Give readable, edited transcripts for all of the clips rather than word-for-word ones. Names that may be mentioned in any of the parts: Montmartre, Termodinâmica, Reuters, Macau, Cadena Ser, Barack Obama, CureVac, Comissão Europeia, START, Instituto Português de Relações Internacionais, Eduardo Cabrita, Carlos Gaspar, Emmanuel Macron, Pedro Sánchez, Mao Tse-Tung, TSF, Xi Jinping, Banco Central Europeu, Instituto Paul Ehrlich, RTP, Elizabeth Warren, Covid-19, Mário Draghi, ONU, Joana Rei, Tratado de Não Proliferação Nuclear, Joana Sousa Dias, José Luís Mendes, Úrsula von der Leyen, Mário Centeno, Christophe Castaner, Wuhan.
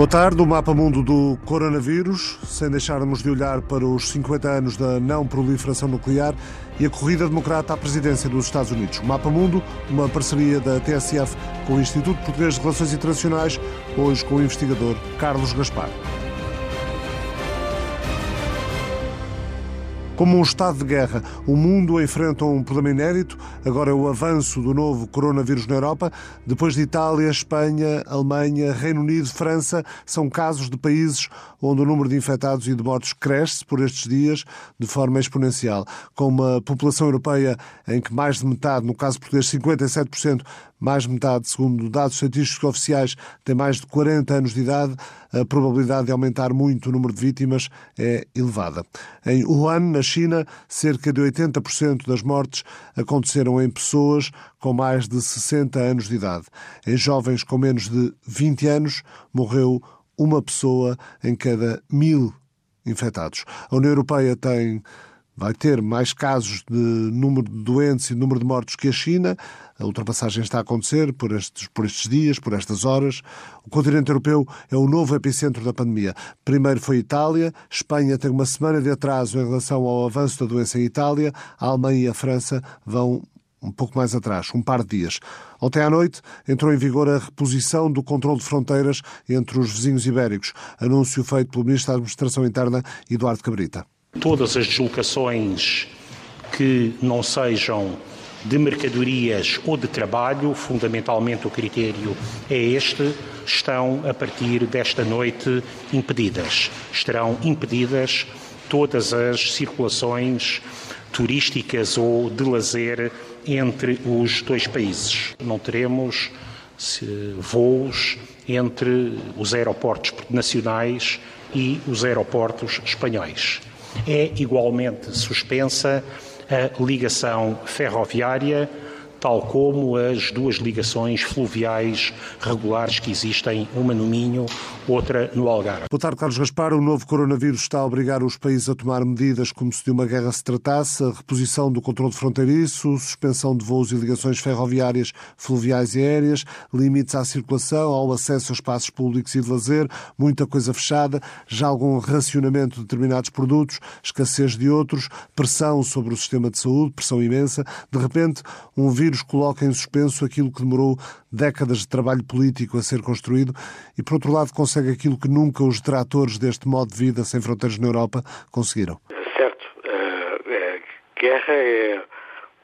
Boa tarde, o mapa mundo do coronavírus, sem deixarmos de olhar para os 50 anos da não proliferação nuclear e a corrida democrata à presidência dos Estados Unidos. O mapa mundo, uma parceria da TSF com o Instituto Português de Relações Internacionais, hoje com o investigador Carlos Gaspar. Como um estado de guerra, o mundo enfrenta um problema inédito, agora é o avanço do novo coronavírus na Europa. Depois de Itália, Espanha, Alemanha, Reino Unido, França, são casos de países onde o número de infectados e de mortos cresce por estes dias de forma exponencial. Com uma população europeia em que mais de metade, no caso português 57%, mais de metade, segundo dados estatísticos oficiais, tem mais de 40 anos de idade, a probabilidade de aumentar muito o número de vítimas é elevada. Em Wuhan, na China, cerca de 80% das mortes aconteceram em pessoas com mais de 60 anos de idade. Em jovens com menos de 20 anos, morreu uma pessoa em cada 1000 infectados. A União Europeia vai ter mais casos de número de doentes e número de mortos que a China. A ultrapassagem está a acontecer por estes dias, por estas horas. O continente europeu é o novo epicentro da pandemia. Primeiro foi Itália. Espanha tem uma semana de atraso em relação ao avanço da doença em Itália. A Alemanha e a França vão um pouco mais atrás, um par de dias. Ontem à noite entrou em vigor a reposição do controle de fronteiras entre os vizinhos ibéricos. Anúncio feito pelo Ministro da Administração Interna, Eduardo Cabrita. Todas as deslocações que não sejam de mercadorias ou de trabalho, fundamentalmente o critério é este, estão a partir desta noite impedidas. Estarão impedidas todas as circulações turísticas ou de lazer entre os dois países. Não teremos voos entre os aeroportos nacionais e os aeroportos espanhóis. É igualmente suspensa a ligação ferroviária, tal como as duas ligações fluviais regulares que existem, uma no Minho, outra no Algarve. Boa tarde, Carlos Gaspar. O novo coronavírus está a obrigar os países a tomar medidas como se de uma guerra se tratasse, a reposição do controle fronteiriço, suspensão de voos e ligações ferroviárias, fluviais e aéreas, limites à circulação, ao acesso a espaços públicos e de lazer, muita coisa fechada, já algum racionamento de determinados produtos, escassez de outros, pressão sobre o sistema de saúde, pressão imensa. De repente, um vírus coloca em suspenso aquilo que demorou décadas de trabalho político a ser construído e, por outro lado, consegue aquilo que nunca os detratores deste modo de vida sem fronteiras na Europa conseguiram. Certo. Guerra é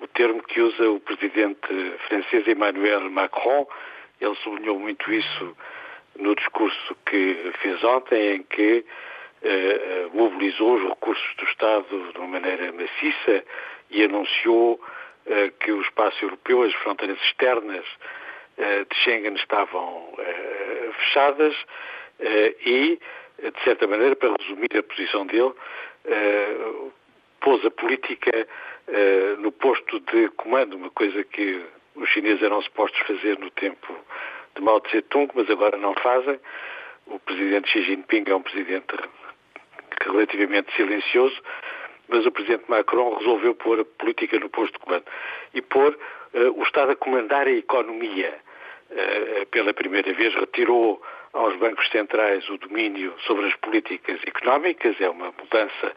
o termo que usa o presidente francês Emmanuel Macron. Ele sublinhou muito isso no discurso que fez ontem, em que mobilizou os recursos do Estado de uma maneira maciça e anunciou que o espaço europeu, as fronteiras externas de Schengen estavam fechadas e, de certa maneira, para resumir a posição dele, pôs a política no posto de comando, uma coisa que os chineses eram supostos fazer no tempo de Mao Tse-Tung, mas agora não fazem. O presidente Xi Jinping é um presidente relativamente silencioso, mas o presidente Macron resolveu pôr a política no posto de comando e pôr o Estado a comandar a economia. Pela primeira vez retirou aos bancos centrais o domínio sobre as políticas económicas, é uma mudança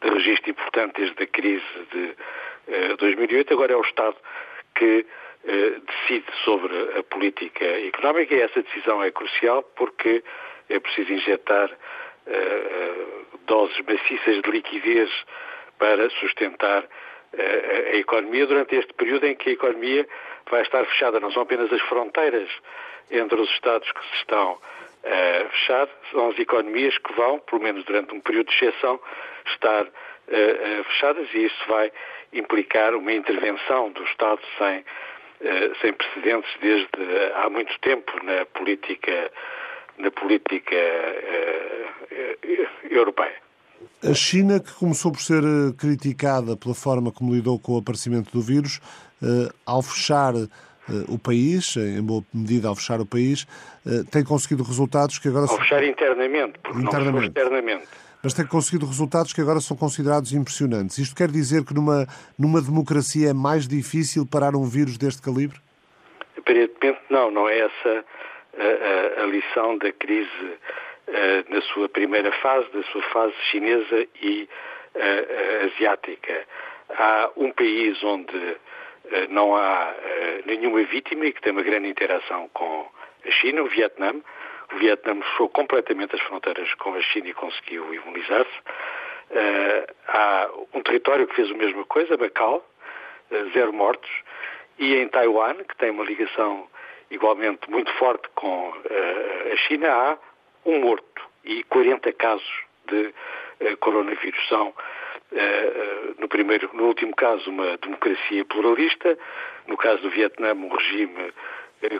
de registro importante desde a crise de 2008, agora é o Estado que decide sobre a política económica e essa decisão é crucial porque é preciso injetar doses maciças de liquidez para sustentar a economia durante este período em que a economia vai estar fechada. Não são apenas as fronteiras entre os Estados que se estão a fechar, são as economias que vão, pelo menos durante um período de exceção, estar fechadas e isso vai implicar uma intervenção do Estado sem precedentes desde há muito tempo na política europeia. A China, que começou por ser criticada pela forma como lidou com o aparecimento do vírus, ao fechar o país, em boa medida ao fechar o país, tem conseguido resultados que agora... Ao fechar internamente, porque internamente. Não externamente. Mas tem conseguido resultados que agora são considerados impressionantes. Isto quer dizer que numa democracia é mais difícil parar um vírus deste calibre? Aparentemente não é essa a lição da crise na sua primeira fase, da sua fase chinesa e asiática. Há um país onde não há nenhuma vítima e que tem uma grande interação com a China, o Vietnã. O Vietnã fechou completamente as fronteiras com a China e conseguiu imunizar-se. Há um território que fez a mesma coisa, Macau, 0 mortos. E em Taiwan, que tem uma ligação igualmente muito forte com a China, há 1 morto e 40 casos de coronavírus. São, no último caso, uma democracia pluralista, no caso do Vietnã, um regime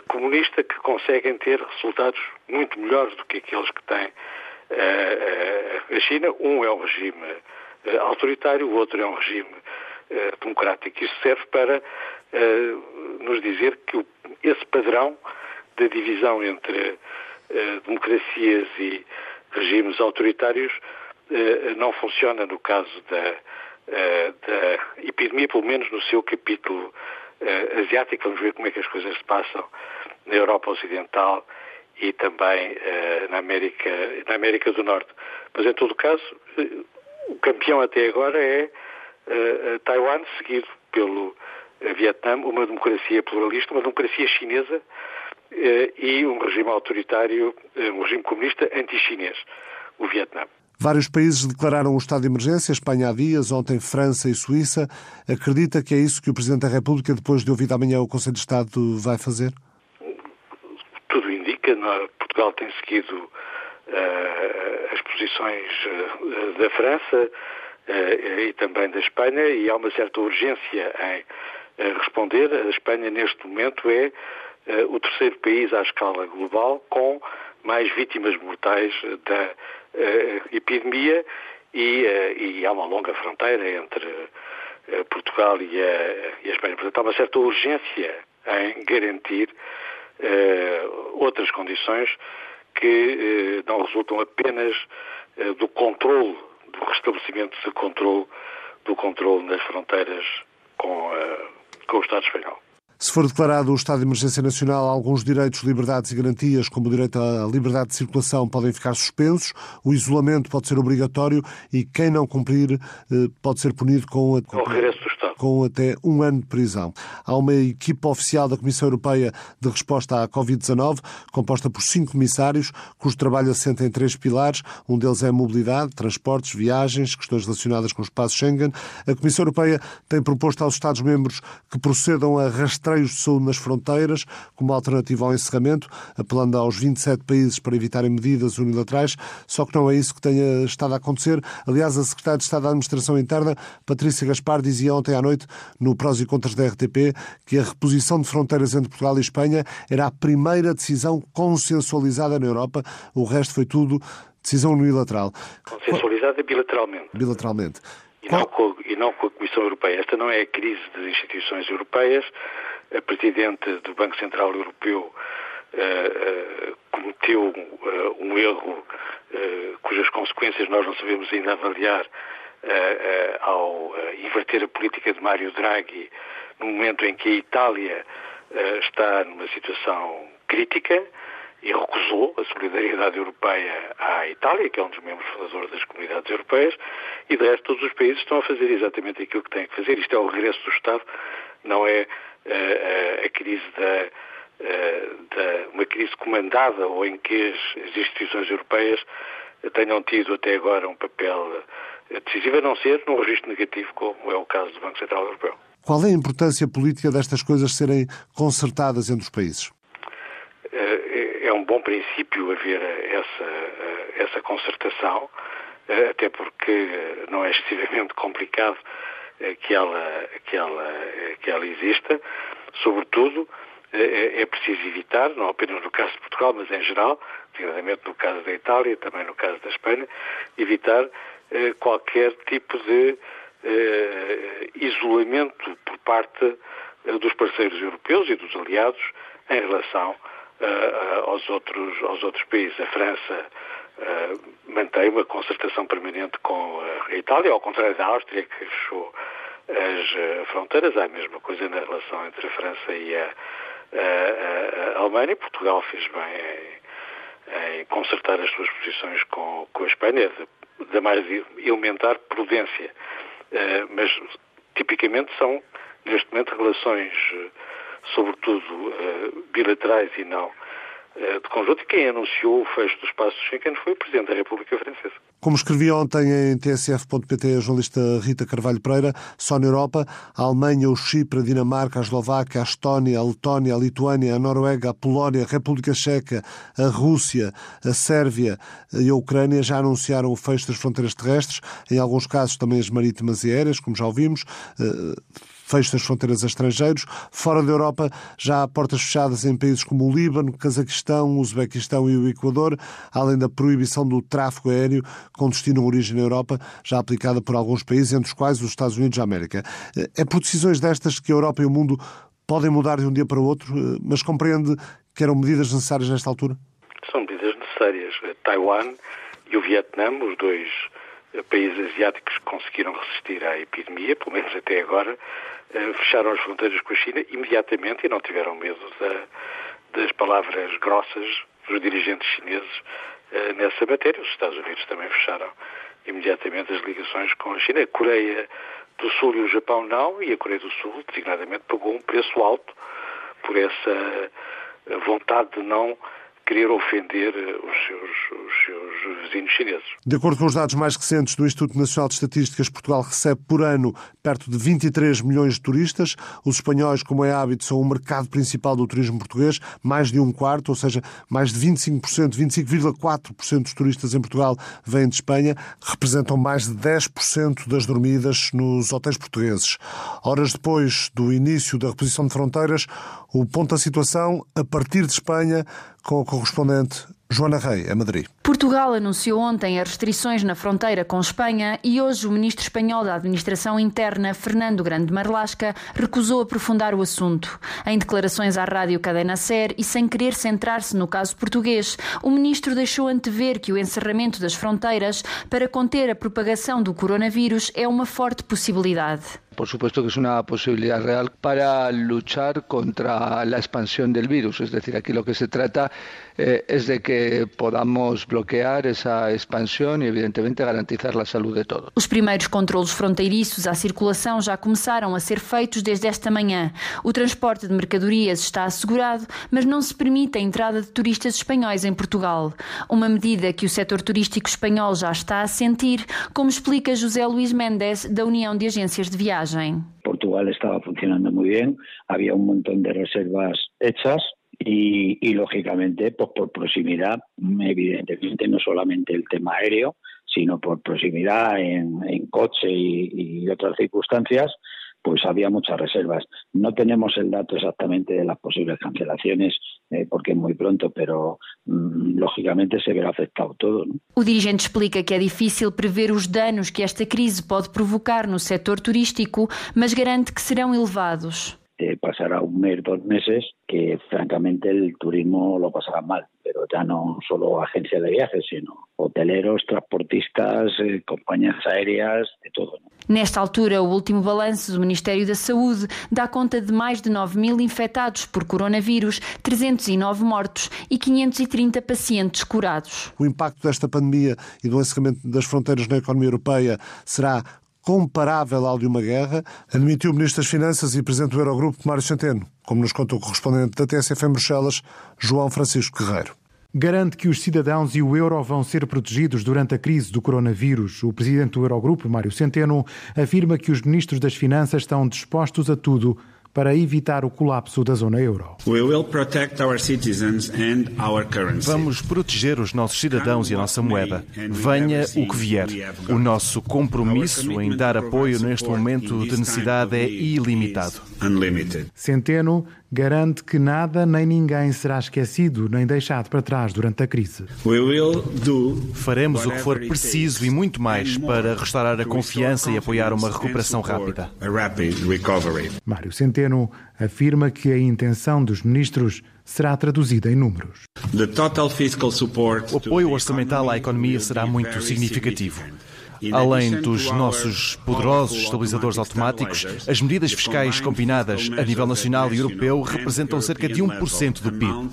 comunista, que conseguem ter resultados muito melhores do que aqueles que tem a China. Um é um regime autoritário, o outro é um regime democrático. Isso serve para nos dizer que esse padrão da divisão entre democracias e regimes autoritários não funciona no caso da epidemia, pelo menos no seu capítulo asiático. Vamos ver como é que as coisas se passam na Europa Ocidental e também na América do Norte. Mas, em todo caso, o campeão até agora é Taiwan, seguido pelo Vietnã, uma democracia pluralista, uma democracia chinesa e um regime autoritário, um regime comunista anti-chinês, o Vietnã. Vários países declararam o estado de emergência, Espanha há dias, ontem França e Suíça. Acredita que é isso que o Presidente da República, depois de ouvir amanhã o Conselho de Estado, vai fazer? Tudo indica. Portugal tem seguido as posições da França e também da Espanha, e há uma certa urgência em responder. A Espanha, neste momento, é o terceiro país à escala global com mais vítimas mortais da epidemia, e há uma longa fronteira entre Portugal e a Espanha. Portanto, há uma certa urgência em garantir outras condições que não resultam apenas do controle, do restabelecimento de controle, do controle nas fronteiras com o Estado espanhol. Se for declarado o estado de emergência nacional, alguns direitos, liberdades e garantias, como o direito à liberdade de circulação, podem ficar suspensos, o isolamento pode ser obrigatório e quem não cumprir pode ser punido com até 1 ano de prisão. Há uma equipa oficial da Comissão Europeia de resposta à Covid-19, composta por 5 comissários, cujo trabalho assenta em 3 pilares. Um deles é a mobilidade, transportes, viagens, questões relacionadas com o espaço Schengen. A Comissão Europeia tem proposto aos Estados-membros que procedam a rastreios de saúde nas fronteiras, como alternativa ao encerramento, apelando aos 27 países para evitarem medidas unilaterais, só que não é isso que tenha estado a acontecer. Aliás, a Secretária de Estado da Administração Interna, Patrícia Gaspar, dizia ontem à noite, no Prós e Contras da RTP, que a reposição de fronteiras entre Portugal e Espanha era a primeira decisão consensualizada na Europa. O resto foi tudo decisão unilateral. Consensualizada bilateralmente. Bilateralmente. E não com a Comissão Europeia. Esta não é a crise das instituições europeias. A Presidente do Banco Central Europeu cometeu um erro cujas consequências nós não sabemos ainda avaliar ao inverter a política de Mário Draghi no momento em que a Itália está numa situação crítica e recusou a solidariedade europeia à Itália, que é um dos membros fundadores das comunidades europeias, e de resto todos os países estão a fazer exatamente aquilo que têm que fazer. Isto é o regresso do Estado, não é a crise uma crise comandada ou em que as instituições europeias tenham tido até agora um papel decisivo, a não ser num registro negativo, como é o caso do Banco Central Europeu. Qual é a importância política destas coisas serem concertadas entre os países? É um bom princípio haver essa concertação, até porque não é excessivamente complicado que ela exista. Sobretudo, é preciso evitar, não apenas no caso de Portugal, mas em geral, designadamente no caso da Itália, também no caso da Espanha, evitar qualquer tipo de isolamento por parte dos parceiros europeus e dos aliados em relação aos outros países. A França mantém uma concertação permanente com a Itália, ao contrário da Áustria, que fechou as fronteiras. Há a mesma coisa na relação entre a França e a a Alemanha, e Portugal fez bem em consertar as suas posições com a Espanha, da mais elementar prudência. Mas, tipicamente, são, neste momento, relações, sobretudo, bilaterais e não de conjunto. E quem anunciou o fecho do espaço de Schengen foi o Presidente da República Francesa. Como escrevi ontem em tsf.pt a jornalista Rita Carvalho Pereira, só na Europa, a Alemanha, o Chipre, a Dinamarca, a Eslováquia, a Estónia, a Letónia, a Lituânia, a Noruega, a Polónia, a República Checa, a Rússia, a Sérvia e a Ucrânia já anunciaram o fecho das fronteiras terrestres, em alguns casos também as marítimas e aéreas, como já ouvimos, fecho das fronteiras a estrangeiros. Fora da Europa, já há portas fechadas em países como o Líbano, o Cazaquistão, o Uzbequistão e o Equador, além da proibição do tráfego aéreo com destino ou origem na Europa, já aplicada por alguns países, entre os quais os Estados Unidos da América. É por decisões destas que a Europa e o mundo podem mudar de um dia para o outro, mas compreende que eram medidas necessárias nesta altura? São medidas necessárias. Taiwan e o Vietnã, os dois países asiáticos que conseguiram resistir à epidemia, pelo menos até agora, fecharam as fronteiras com a China imediatamente e não tiveram medo das palavras grossas dos dirigentes chineses nessa matéria. Os Estados Unidos também fecharam imediatamente as ligações com a China. A Coreia do Sul e o Japão não, e a Coreia do Sul, designadamente, pagou um preço alto por essa vontade de não querer ofender os seus vizinhos chineses. De acordo com os dados mais recentes do Instituto Nacional de Estatísticas, Portugal recebe por ano perto de 23 milhões de turistas. Os espanhóis, como é hábito, são o mercado principal do turismo português, mais de um quarto, ou seja, mais de 25%, 25,4% dos turistas em Portugal vêm de Espanha, representam mais de 10% das dormidas nos hotéis portugueses. Horas depois do início da reposição de fronteiras, o ponto da situação, a partir de Espanha, com a correspondente Joana Rei, a Madrid. Portugal anunciou ontem as restrições na fronteira com Espanha e hoje o ministro espanhol da Administração Interna, Fernando Grande Marlasca, recusou aprofundar o assunto. Em declarações à rádio Cadena Ser e sem querer centrar-se no caso português, o ministro deixou antever que o encerramento das fronteiras para conter a propagação do coronavírus é uma forte possibilidade. Por supuesto que es una posibilidad real para luchar contra la expansión del virus. Es decir, aquí lo que se trata es de que podamos bloquear esa expansión y, evidentemente, garantizar la salud de todos. Os primeiros controlos fronteiriços à circulação já começaram a ser feitos desde esta manhã. O transporte de mercadorias está assegurado, mas não se permite a entrada de turistas espanhóis em Portugal. Uma medida que o setor turístico espanhol já está a sentir, como explica José Luís Mendes, da União de Agências de Viagem. Portugal estaba funcionando muy bien, había un montón de reservas hechas y lógicamente, pues por proximidad, evidentemente no solamente el tema aéreo, sino por proximidad en coche y otras circunstancias, pues había muchas reservas. No tenemos el dato exactamente de las posibles cancelaciones, porque é muito pronto, mas logicamente se verá afetado todo, não? O dirigente explica que é difícil prever os danos que esta crise pode provocar no setor turístico, mas garante que serão elevados. Passará um mês, dois meses, que francamente o turismo lo passará mal, mas já não só agências de viajes, sino hoteleros, transportistas, companhias aéreas, de tudo, não? Nesta altura, o último balanço do Ministério da Saúde dá conta de mais de 9 mil infectados por coronavírus, 309 mortos e 530 pacientes curados. O impacto desta pandemia e do encerramento das fronteiras na economia europeia será comparável ao de uma guerra, admitiu o Ministro das Finanças e Presidente do Eurogrupo, Mário Centeno, como nos contou o correspondente da TSF em Bruxelas, João Francisco Guerreiro. Garante que os cidadãos e o euro vão ser protegidos durante a crise do coronavírus. O Presidente do Eurogrupo, Mário Centeno, afirma que os Ministros das Finanças estão dispostos a tudo para evitar o colapso da zona euro. Vamos proteger os nossos cidadãos e a nossa moeda, venha o que vier. O nosso compromisso em dar apoio neste momento de necessidade é ilimitado. Centeno garante que nada nem ninguém será esquecido nem deixado para trás durante a crise. Faremos o que for preciso e muito mais para restaurar a confiança e apoiar uma recuperação rápida. Mário Centeno afirma que a intenção dos ministros será traduzida em números. O apoio orçamental à economia será muito significativo. Além dos nossos poderosos estabilizadores automáticos, as medidas fiscais combinadas a nível nacional e europeu representam cerca de 1% do PIB.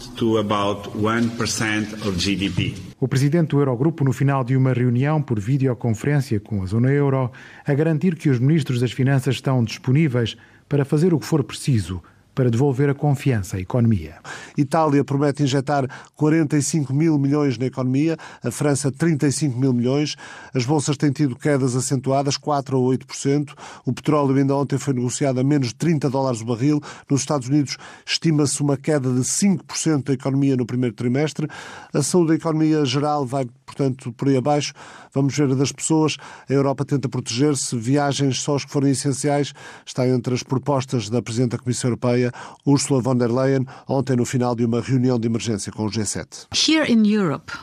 O presidente do Eurogrupo, no final de uma reunião por videoconferência com a zona euro, a garantir que os ministros das Finanças estão disponíveis para fazer o que for preciso para devolver a confiança à economia. Itália promete injetar 45 mil milhões na economia, a França 35 mil milhões, as bolsas têm tido quedas acentuadas, 4 ou 8%, o petróleo ainda ontem foi negociado a menos de $30 o barril, nos Estados Unidos estima-se uma queda de 5% da economia no primeiro trimestre, a saúde da economia geral vai, portanto, por aí abaixo, vamos ver a das pessoas, a Europa tenta proteger-se, viagens só as que forem essenciais, está entre as propostas da Presidente da Comissão Europeia, Úrsula von der Leyen, ontem no final de uma reunião de emergência com o G7.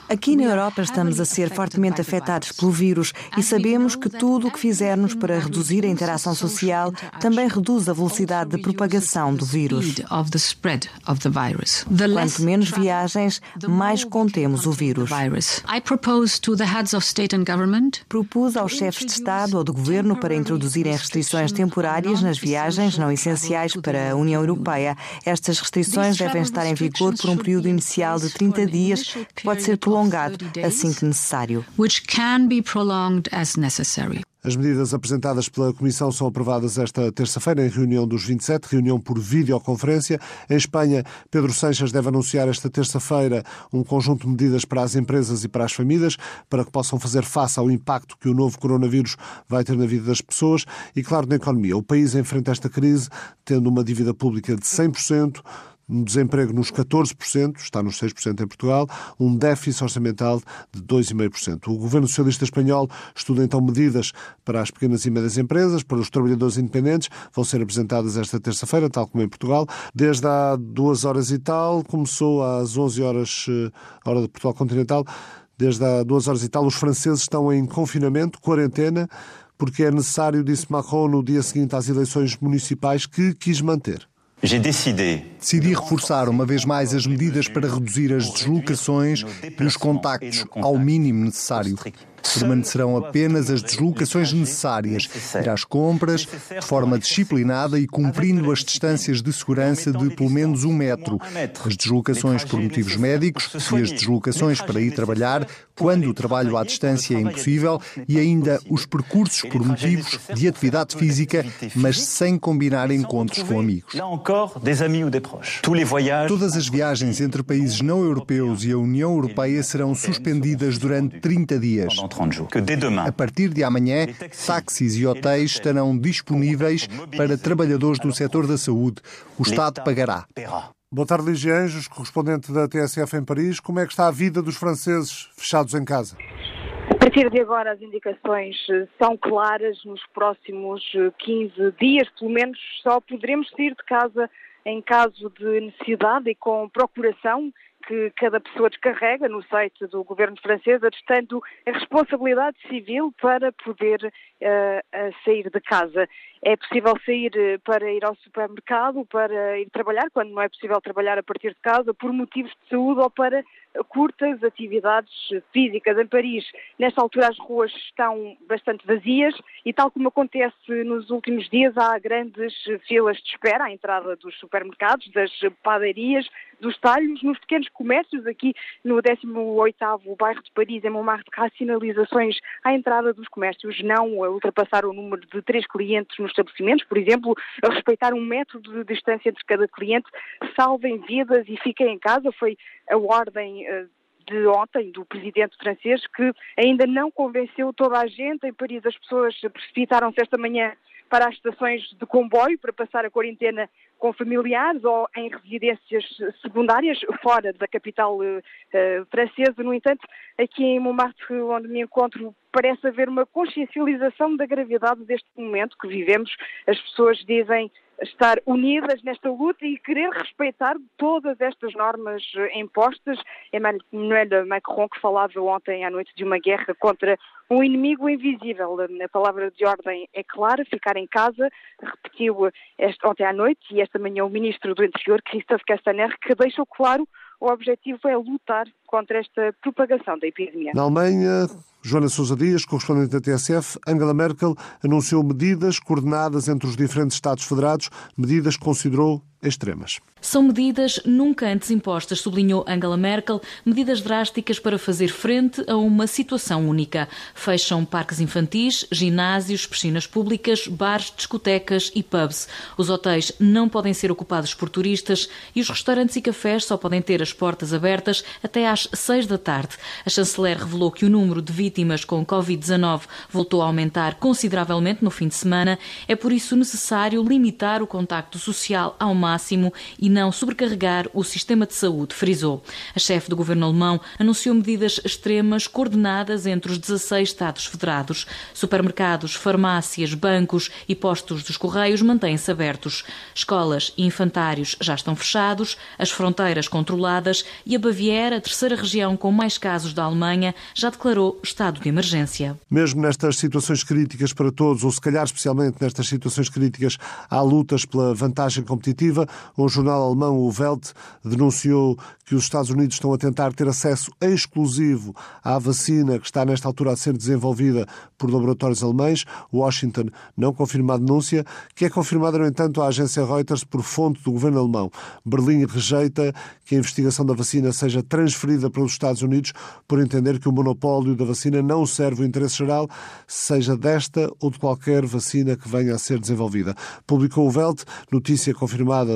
Aqui na Europa estamos a ser fortemente afetados pelo vírus e sabemos que tudo o que fizermos para reduzir a interação social também reduz a velocidade de propagação do vírus. Quanto menos viagens, mais contemos o vírus. Propus aos chefes de Estado ou de Governo para introduzirem restrições temporárias nas viagens não essenciais para a União Europeia. Estas restrições devem estar em vigor por um período inicial de 30 dias, que pode ser prolongado assim que necessário. As medidas apresentadas pela Comissão são aprovadas esta terça-feira em reunião dos 27, reunião por videoconferência. Em Espanha, Pedro Sánchez deve anunciar esta terça-feira um conjunto de medidas para as empresas e para as famílias, para que possam fazer face ao impacto que o novo coronavírus vai ter na vida das pessoas e, claro, na economia. O país enfrenta esta crise tendo uma dívida pública de 100%, um desemprego nos 14%, está nos 6% em Portugal, um déficit orçamental de 2,5%. O governo socialista espanhol estuda então medidas para as pequenas e médias empresas, para os trabalhadores independentes, vão ser apresentadas esta terça-feira, tal como em Portugal. Desde há 2 horas e tal, começou às 11 horas, hora de Portugal continental, desde há 2 horas e tal, os franceses estão em confinamento, quarentena, porque é necessário, disse Macron, no dia seguinte às eleições municipais, que quis manter. Decidi reforçar uma vez mais as medidas para reduzir as deslocações e os contactos ao mínimo necessário. Permanecerão apenas as deslocações necessárias, ir às compras, de forma disciplinada e cumprindo as distâncias de segurança de pelo menos 1 metro, as deslocações por motivos médicos e as deslocações para ir trabalhar, quando o trabalho à distância é impossível, e ainda os percursos por motivos de atividade física, mas sem combinar encontros com amigos. Todas as viagens entre países não europeus e a União Europeia serão suspendidas durante 30 dias. A partir de amanhã, táxis e hotéis estarão disponíveis para trabalhadores do setor da saúde. O Estado pagará. Boa tarde, Lígia Anjos, correspondente da TSF em Paris. Como é que está a vida dos franceses fechados em casa? A partir de agora as indicações são claras. Nos próximos 15 dias, pelo menos, só poderemos sair de casa em caso de necessidade e com procuração que cada pessoa descarrega no site do governo francês, atestando a responsabilidade civil para poder sair de casa. É possível sair para ir ao supermercado, para ir trabalhar, quando não é possível trabalhar a partir de casa, por motivos de saúde ou para curtas atividades físicas. Em Paris, nesta altura, as ruas estão bastante vazias e, tal como acontece nos últimos dias, há grandes filas de espera à entrada dos supermercados, das padarias, dos talhos, nos pequenos comércios. Aqui no 18º bairro de Paris, em Montmartre, há sinalizações à entrada dos comércios, não ultrapassar o número de 3 clientes nos estabelecimentos, por exemplo, a respeitar 1 metro de distância entre cada cliente. Salvem vidas e fiquem em casa, foi a ordem de ontem do presidente francês, que ainda não convenceu toda a gente. Em Paris, as pessoas precipitaram-se esta manhã para as estações de comboio para passar a quarentena com familiares ou em residências secundárias fora da capital francesa. No entanto, aqui em Montmartre, onde me encontro, parece haver uma consciencialização da gravidade deste momento que vivemos. As pessoas dizem estar unidas nesta luta e querer respeitar todas estas normas impostas. Emmanuel Macron, que falava ontem à noite de uma guerra contra um inimigo invisível. A palavra de ordem é clara, ficar em casa, repetiu ontem à noite, e esta manhã o ministro do Interior, Christophe Castaner, que deixou claro o objetivo é lutar contra esta propagação da epidemia. Na Alemanha, Joana Sousa Dias, correspondente da TSF, Angela Merkel anunciou medidas coordenadas entre os diferentes Estados federados, medidas que considerou extremas. São medidas nunca antes impostas, sublinhou Angela Merkel, medidas drásticas para fazer frente a uma situação única. Fecham parques infantis, ginásios, piscinas públicas, bares, discotecas e pubs. Os hotéis não podem ser ocupados por turistas e os restaurantes e cafés só podem ter as portas abertas até às 18h. A chanceler revelou que o número de vítimas com Covid-19 voltou a aumentar consideravelmente no fim de semana. É por isso necessário limitar o contacto social ao máximo e não sobrecarregar o sistema de saúde, frisou. A chefe do governo alemão anunciou medidas extremas coordenadas entre os 16 Estados federados. Supermercados, farmácias, bancos e postos dos correios mantêm-se abertos. Escolas e infantários já estão fechados, as fronteiras controladas e a Baviera, a terceira região com mais casos da Alemanha, já declarou estado de emergência. Mesmo nestas situações críticas para todos, ou se calhar especialmente nestas situações críticas, há lutas pela vantagem competitiva. O jornal alemão, o Welt, denunciou que os Estados Unidos estão a tentar ter acesso exclusivo à vacina que está nesta altura a ser desenvolvida por laboratórios alemães. Washington não confirma a denúncia, que é confirmada, no entanto, à agência Reuters por fonte do governo alemão. Berlim rejeita que a investigação da vacina seja transferida para os Estados Unidos por entender que o monopólio da vacina não serve o interesse geral, seja desta ou de qualquer vacina que venha a ser desenvolvida. Publicou o Welt, notícia confirmada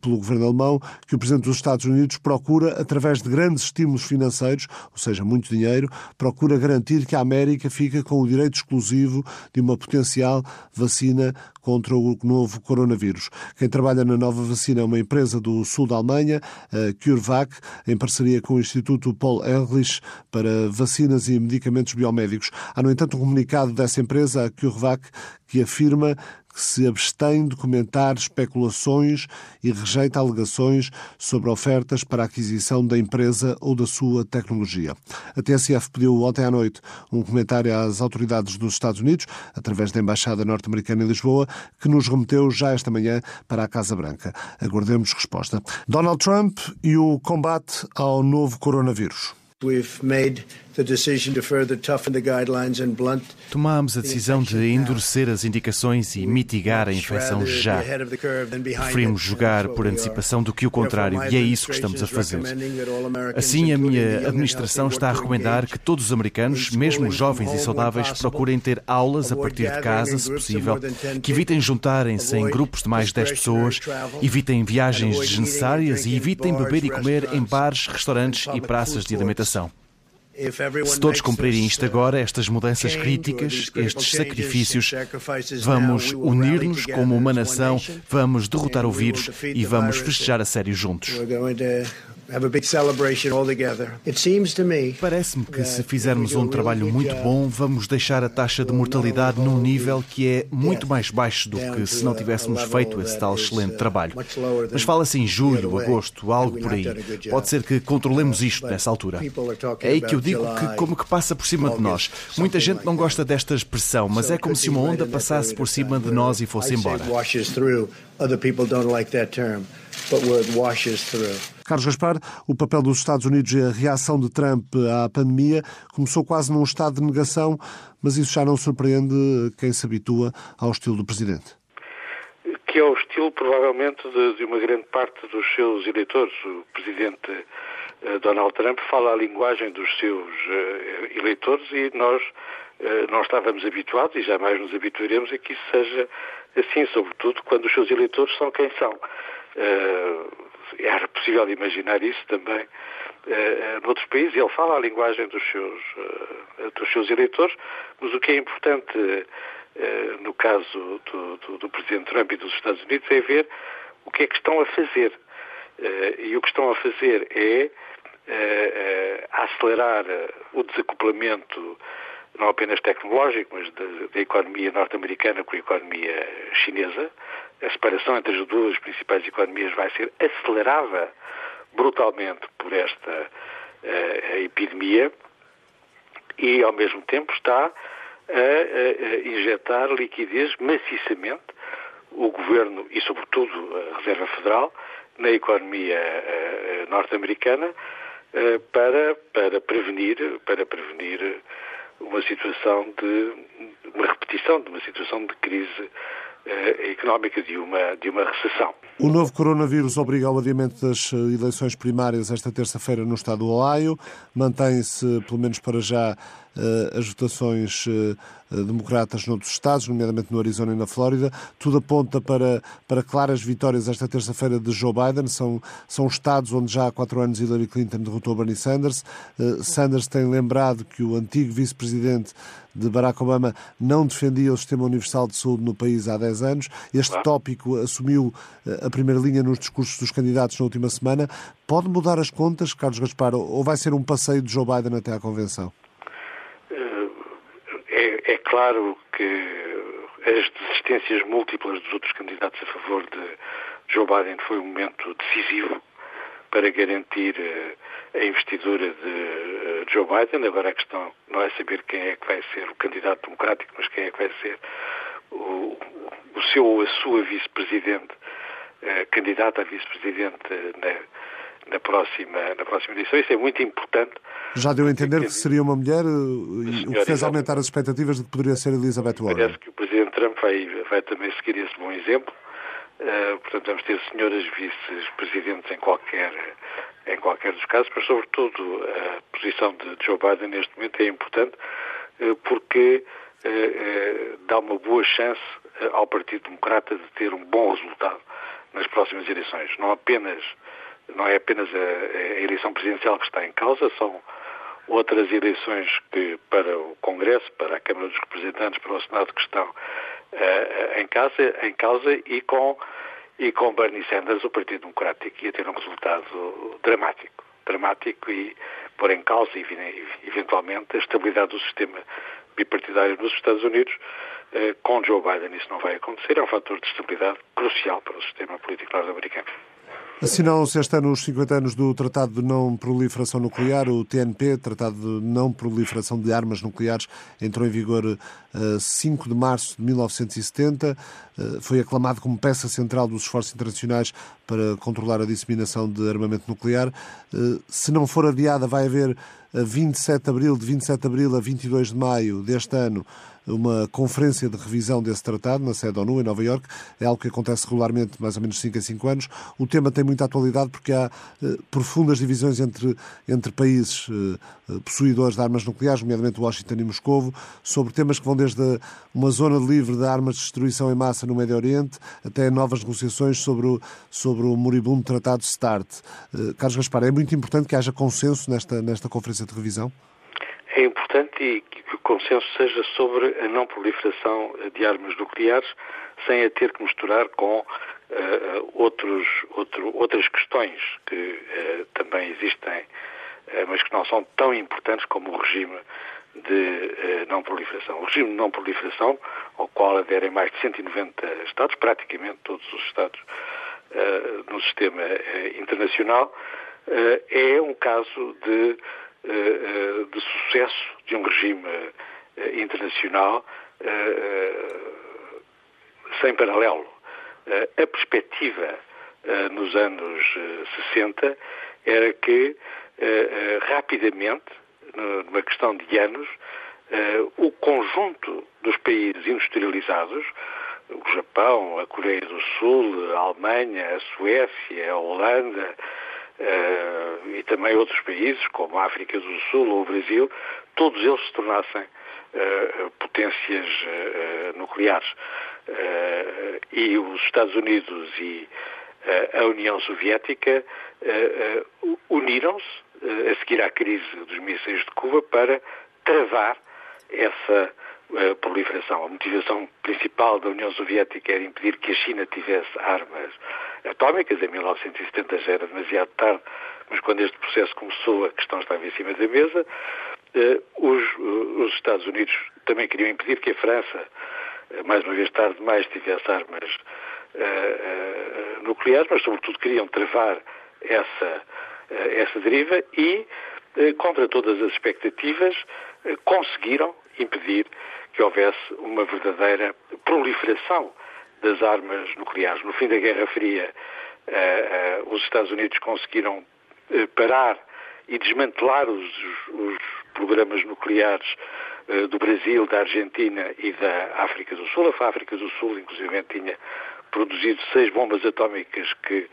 pelo governo alemão, que o presidente dos Estados Unidos procura, através de grandes estímulos financeiros, ou seja, muito dinheiro, procura garantir que a América fica com o direito exclusivo de uma potencial vacina contra o novo coronavírus. Quem trabalha na nova vacina é uma empresa do sul da Alemanha, a CureVac, em parceria com o Instituto Paul Ehrlich para vacinas e medicamentos biomédicos. Há, no entanto, um comunicado dessa empresa, a CureVac, que afirma que se abstém de comentar especulações e rejeita alegações sobre ofertas para a aquisição da empresa ou da sua tecnologia. A TSF pediu ontem à noite um comentário às autoridades dos Estados Unidos, através da Embaixada Norte-Americana em Lisboa, que nos remeteu já esta manhã para a Casa Branca. Aguardemos resposta. Donald Trump e o combate ao novo coronavírus. Tomámos a decisão de endurecer as indicações e mitigar a infecção já. Preferimos jogar por antecipação do que o contrário, e é isso que estamos a fazer. Assim, a minha administração está a recomendar que todos os americanos, mesmo jovens e saudáveis, procurem ter aulas a partir de casa, se possível, que evitem juntarem-se em grupos de mais de 10 pessoas, evitem viagens desnecessárias e evitem beber e comer em bares, restaurantes e praças de alimentação. Se todos cumprirem isto agora, estas mudanças críticas, estes sacrifícios, vamos unir-nos como uma nação, vamos derrotar o vírus e vamos festejar a sério juntos. Parece-me que se fizermos um trabalho muito bom, vamos deixar a taxa de mortalidade num nível que é muito mais baixo do que se não tivéssemos feito esse tal excelente trabalho. Mas fala-se em julho, agosto, algo por aí. Pode ser que controlemos isto nessa altura. É aí que eu digo que como que passa por cima de nós. Muita gente não gosta desta expressão, mas é como se uma onda passasse por cima de nós e fosse embora. Carlos Gaspar, o papel dos Estados Unidos e a reação de Trump à pandemia começou quase num estado de negação, mas isso já não surpreende quem se habitua ao estilo do Presidente. Que é o estilo, provavelmente, de uma grande parte dos seus eleitores. O Presidente Donald Trump fala a linguagem dos seus eleitores e nós não estávamos habituados e jamais nos habituaremos a que isso seja assim, sobretudo quando os seus eleitores são quem são. Era possível imaginar isso também noutros países. Ele fala a linguagem dos seus eleitores, mas o que é importante no caso do Presidente Trump e dos Estados Unidos é ver o que é que estão a fazer. E o que estão a fazer é acelerar o desacoplamento não apenas tecnológico, mas da economia norte-americana com a economia chinesa. A separação entre as duas principais economias vai ser acelerada brutalmente por esta epidemia e, ao mesmo tempo, está a injetar liquidez maciçamente o governo e, sobretudo, a Reserva Federal na economia norte-americana, para prevenir uma situação de uma repetição de uma situação de crise económica, de uma recessão. O novo coronavírus obriga ao adiamento das eleições primárias esta terça-feira no estado do Ohio. Mantém-se, pelo menos para já, as votações democratas noutros estados, nomeadamente no Arizona e na Flórida. Tudo aponta para claras vitórias esta terça-feira de Joe Biden. São estados onde já há 4 anos Hillary Clinton derrotou Bernie Sanders. Sanders tem lembrado que o antigo vice-presidente de Barack Obama não defendia o sistema universal de saúde no país há 10 anos. Este tópico assumiu a primeira linha nos discursos dos candidatos na última semana. Pode mudar as contas, Carlos Gaspar, ou vai ser um passeio de Joe Biden até à convenção? É claro que as desistências múltiplas dos outros candidatos a favor de Joe Biden foi um momento decisivo para garantir a investidura de Joe Biden. Agora a questão não é saber quem é que vai ser o candidato democrático, mas quem é que vai ser o seu ou a sua vice-presidente, candidata a vice-presidente na próxima eleição. Isso é muito importante. Já deu a entender que seria uma mulher, o que fez aumentar as expectativas de que poderia ser Elizabeth Warren. Parece que o Presidente Trump vai também seguir esse bom exemplo. Portanto, vamos ter senhoras vice-presidentes em qualquer dos casos, mas sobretudo a posição de Joe Biden neste momento é importante porque dá uma boa chance ao Partido Democrata de ter um bom resultado nas próximas eleições. Não é apenas a eleição presidencial que está em causa, são outras eleições que para o Congresso, para a Câmara dos Representantes, para o Senado que estão em causa e com Bernie Sanders o Partido Democrático ia ter um resultado dramático e pôr em causa eventualmente a estabilidade do sistema bipartidário nos Estados Unidos. Com Joe Biden isso não vai acontecer, é um fator de estabilidade crucial para o sistema político norte-americano. Assinaram-se este ano os 50 anos do Tratado de Não Proliferação Nuclear, o TNP, Tratado de Não Proliferação de Armas Nucleares, entrou em vigor 5 de março de 1970, foi aclamado como peça central dos esforços internacionais para controlar a disseminação de armamento nuclear. Se não for adiada, vai haver de 27 de abril a 22 de maio deste ano, uma conferência de revisão desse tratado na sede da ONU, em Nova Iorque. É algo que acontece regularmente, mais ou menos 5 em 5 anos. O tema tem muita atualidade porque há profundas divisões entre países possuidores de armas nucleares, nomeadamente Washington e Moscovo, sobre temas que vão desde uma zona livre de armas de destruição em massa no Médio Oriente até novas negociações sobre o moribundo tratado START. Carlos Gaspar, é muito importante que haja consenso nesta conferência de revisão? É importante que o consenso seja sobre a não proliferação de armas nucleares, sem a ter que misturar com outras questões que também existem, mas que não são tão importantes como o regime de não proliferação. O regime de não proliferação, ao qual aderem mais de 190 Estados, praticamente todos os Estados no sistema internacional, é um caso de sucesso de um regime internacional sem paralelo. A perspectiva nos anos 60 era que rapidamente, numa questão de anos, o conjunto dos países industrializados, o Japão, a Coreia do Sul, a Alemanha, a Suécia, a Holanda, e também outros países, como a África do Sul ou o Brasil, todos eles se tornassem potências nucleares. E os Estados Unidos e a União Soviética uniram-se, a seguir à crise dos mísseis de Cuba, para travar essa proliferação. A motivação principal da União Soviética era impedir que a China tivesse armas atómicas. Em 1970 já era demasiado tarde, mas quando este processo começou a questão estava em cima da mesa. Os Estados Unidos também queriam impedir que a França, mais uma vez tarde demais, tivesse armas nucleares, mas sobretudo queriam travar essa deriva e, contra todas as expectativas, conseguiram impedir que houvesse uma verdadeira proliferação das armas nucleares. No fim da Guerra Fria, os Estados Unidos conseguiram parar e desmantelar os programas nucleares do Brasil, da Argentina e da África do Sul. A África do Sul, inclusive, tinha produzido 6 bombas atómicas que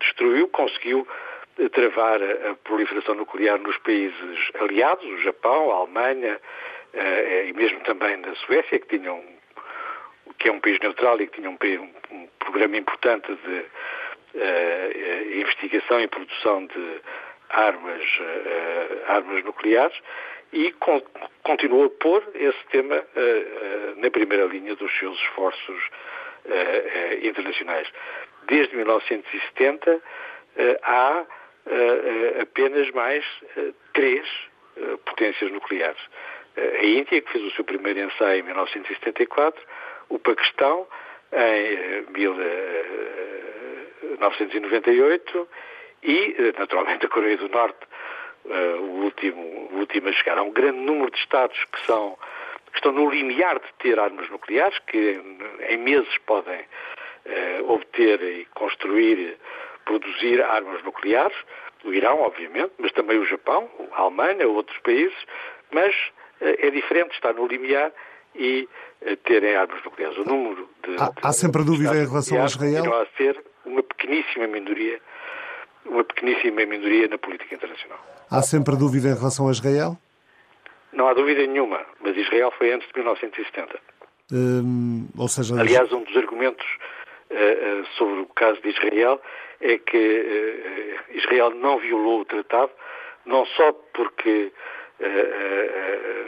destruiu, conseguiu travar a proliferação nuclear nos países aliados, o Japão, a Alemanha e mesmo também na Suécia, que é um país neutral e que tinha um programa importante de investigação e produção de armas nucleares, e continuou a pôr esse tema na primeira linha dos seus esforços internacionais. Desde 1970 há apenas mais 3 potências nucleares. A Índia, que fez o seu primeiro ensaio em 1974, o Paquistão, em 1998, e, naturalmente, a Coreia do Norte, o último a chegar. Há um grande número de Estados que estão no limiar de ter armas nucleares, que em meses podem obter e construir, produzir armas nucleares. O Irão, obviamente, mas também o Japão, a Alemanha, outros países, mas é diferente estar no limiar e terem armas nucleares. O número de... Há sempre dúvida em relação a Israel? Continua a ser uma pequeníssima minoria na política internacional. Há sempre dúvida em relação a Israel? Não há dúvida nenhuma, mas Israel foi antes de 1970. Ou seja... Aliás, um dos argumentos sobre o caso de Israel é que Israel não violou o tratado, não só porque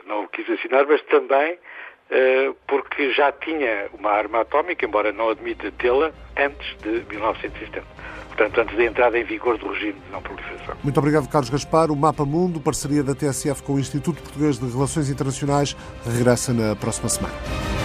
não o quis assinar, mas também porque já tinha uma arma atómica, embora não admita tê-la, antes de 1970. Portanto, antes da entrada em vigor do regime de não-proliferação. Muito obrigado, Carlos Gaspar. O Mapa Mundo, parceria da TSF com o Instituto Português de Relações Internacionais, regressa na próxima semana.